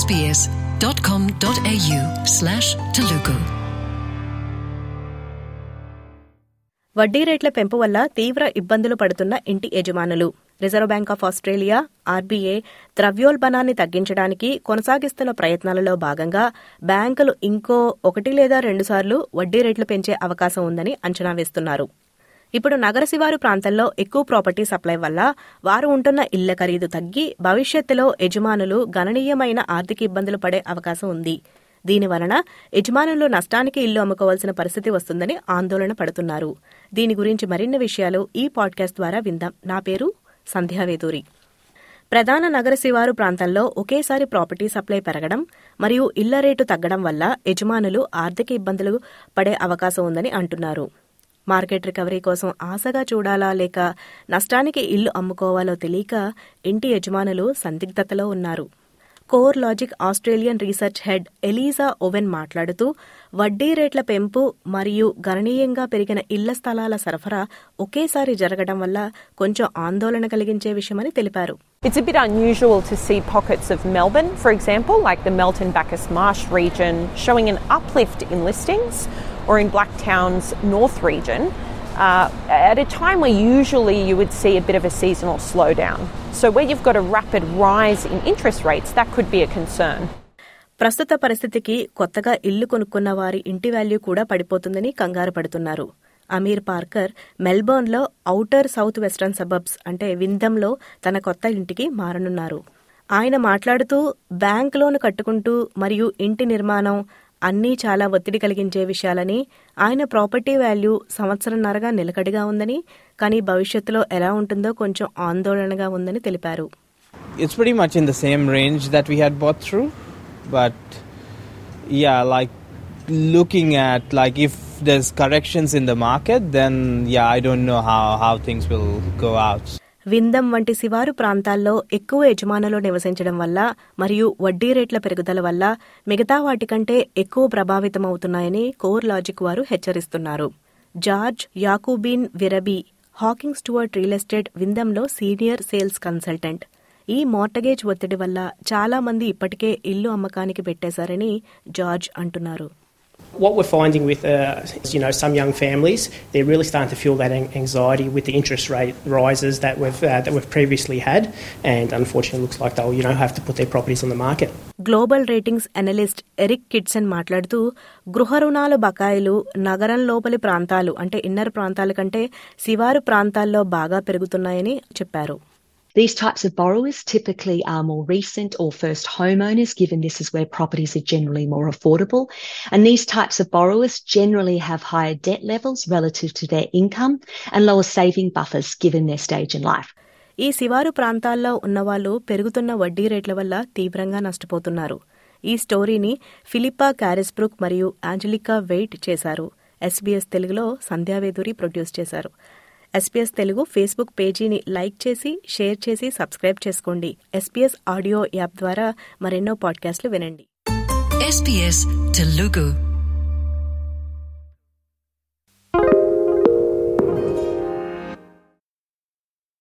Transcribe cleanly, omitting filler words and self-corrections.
sbs.com.au/Telugu. వడ్డీ రేట్ల పెంపు వల్ల తీవ్ర ఇబ్బందులు పడుతున్న ఇంటి యజమానులు. Reserve bank of Australia RBI ద్రవ్యోల్బణాన్ని తగ్గించడానికి కొనసాగిస్తున్న ప్రయత్నాలలో భాగంగా బ్యాంకులు ఇంకో 1 లేదా 2 సార్లు వడ్డీ రేట్లు పెంచే అవకాశం ఉందని అంచనా వేస్తున్నారు. ఇప్పుడు నగర శివారు ప్రాంతంలో ఎక్కువ ప్రాపర్టీ సప్లై వల్ల వారు ఉంటున్న ఇళ్ల ఖరీదు తగ్గి భవిష్యత్తులో యజమానులు గణనీయమైన ఆర్థిక ఇబ్బందులు పడే అవకాశం ఉంది. దీనివలన యజమానులు నష్టానికి ఇల్లు అమ్ముకోవాల్సిన పరిస్థితి వస్తుందని ఆందోళన పడుతున్నారు. దీని గురించి మరిన్ని విషయాలు ఈ పాడ్కాస్ట్ ద్వారా విందాం. నా పేరు సంధ్యావేదూరి. ప్రధాన నగర శివారు ప్రాంతంలో ఒకేసారి ప్రాపర్టీ సప్లై పెరగడం మరియు ఇళ్ల రేటు తగ్గడం వల్ల యజమానులు ఆర్థిక ఇబ్బందులు పడే అవకాశం ఉందని అంటున్నారు. మార్కెట్ రికవరీ కోసం ఆశగా చూడాలా లేక నష్టానికి ఇల్లు అమ్ముకోవాలో తెలియక ఇంటి యజమానులు సందిగ్ధతలో ఉన్నారు. Core logic Australian research head Eliza Owen మాట్లాడుతూ, వడ్డీ రేట్ల పెంపు మరియు గణనీయంగా పెరిగిన ఇళ్ల స్థలాల సరఫరా ఒకేసారి జరగడం వల్ల కొంచెం ఆందోళన కలిగించే విషయమని తెలిపారు. It's a bit unusual to see pockets of Melbourne, for example, like the Melton-Bacchus Marsh region, showing an uplift in listings, or in Blacktown's north region, at a time where usually you would see a bit of a seasonal slowdown. So where you've got a rapid rise in interest rates, that could be a concern. ప్రస్తుత పరిస్థితికి కొత్తగా ఇల్లు కొనుక్కున్న వారి ఇంటి value కూడా పడిపోతుందని కంగారు పడుతున్నారు. అమీర్ పార్కర్ మెల్బోర్న్లో ఔటర్ సౌత్ వెస్టర్న్ సబర్బ్స్ అంటే వింధంలో తన కొత్త ఇంటికి మారనున్నారు. ఆయన మాట్లాడుతూ, బ్యాంక్ లోన్ కట్టుకుంటూ మరియు ఇంటి నిర్మాణం అన్నీ చాలా ఒత్తిడి కలిగించే విషయాలని, ఆయన ప్రాపర్టీ వాల్యూ 1.5 సంవత్సరాలుగా నిలకడగా ఉందని, కానీ భవిష్యత్తులో ఎలా ఉంటుందో కొంచెం ఆందోళనగా ఉందని తెలిపారు. It's pretty much in the same range that we had bought through, but yeah, like looking at like if there's corrections in the market, then yeah, I don't know how things will go out. వింధం వంటి శివారు ప్రాంతాల్లో ఎక్కువ యజమానులు నివసించడం వల్ల మరియు వడ్డీ రేట్ల పెరుగుదల వల్ల మిగతా వాటికంటే ఎక్కువ ప్రభావితమవుతున్నాయని కోర్ లాజిక్ వారు హెచ్చరిస్తున్నారు. George యాకూబిన్ Werribee Hockingstuart real estate వింధంలో సీనియర్ సేల్స్ కన్సల్టెంట్. ఈ మార్టగేజ్ ఒత్తిడి వల్ల చాలా మంది ఇప్పటికే ఇల్లు అమ్మకానికి పెట్టేశారని జార్జ్ అంటున్నారు. What we're finding with, some young families, they're really starting to feel that anxiety with the interest rate rises that we've previously had, and unfortunately, it looks like they'll, have to put their properties on the market. Global ratings analyst Eric Kitson మాట్లాడుతూ, గృహ రుణాల బకాయిలు నగరం లోపలి ప్రాంతాలు అంటే inner ప్రాంతాల కంటే శివారు ప్రాంతాల్లో బాగా పెరుగుతున్నాయని చెప్పారు. These types of borrowers typically are more recent or first homeowners, given this is where properties are generally more affordable. And these types of borrowers generally have higher debt levels relative to their income and lower saving buffers given their stage in life. ఈ శివారు ప్రాంతాల్లో ఉన్నవాళ్ళు పెరుగుతున్న వడ్డీ రేట్ల వల్ల తీవ్రంగా నష్టపోతున్నారు. ఈ స్టోరీని ఫిలిప్పా కారిస్బ్రూక్ మరియు ఆంజెలికా వెయిట్ చేశారు. ఎస్బీఎస్ తెలుగులో సంధ్యావేదూరి ప్రొడ్యూస్ చేశారు. SBS తెలుగు ఫేస్బుక్ పేజీని లైక్ చేసి, షేర్ చేసి సబ్స్క్రైబ్ చేసుకోండి. SBS ఆడియో యాప్ ద్వారా మరెన్నో పాడ్కాస్ట్లు వినండి.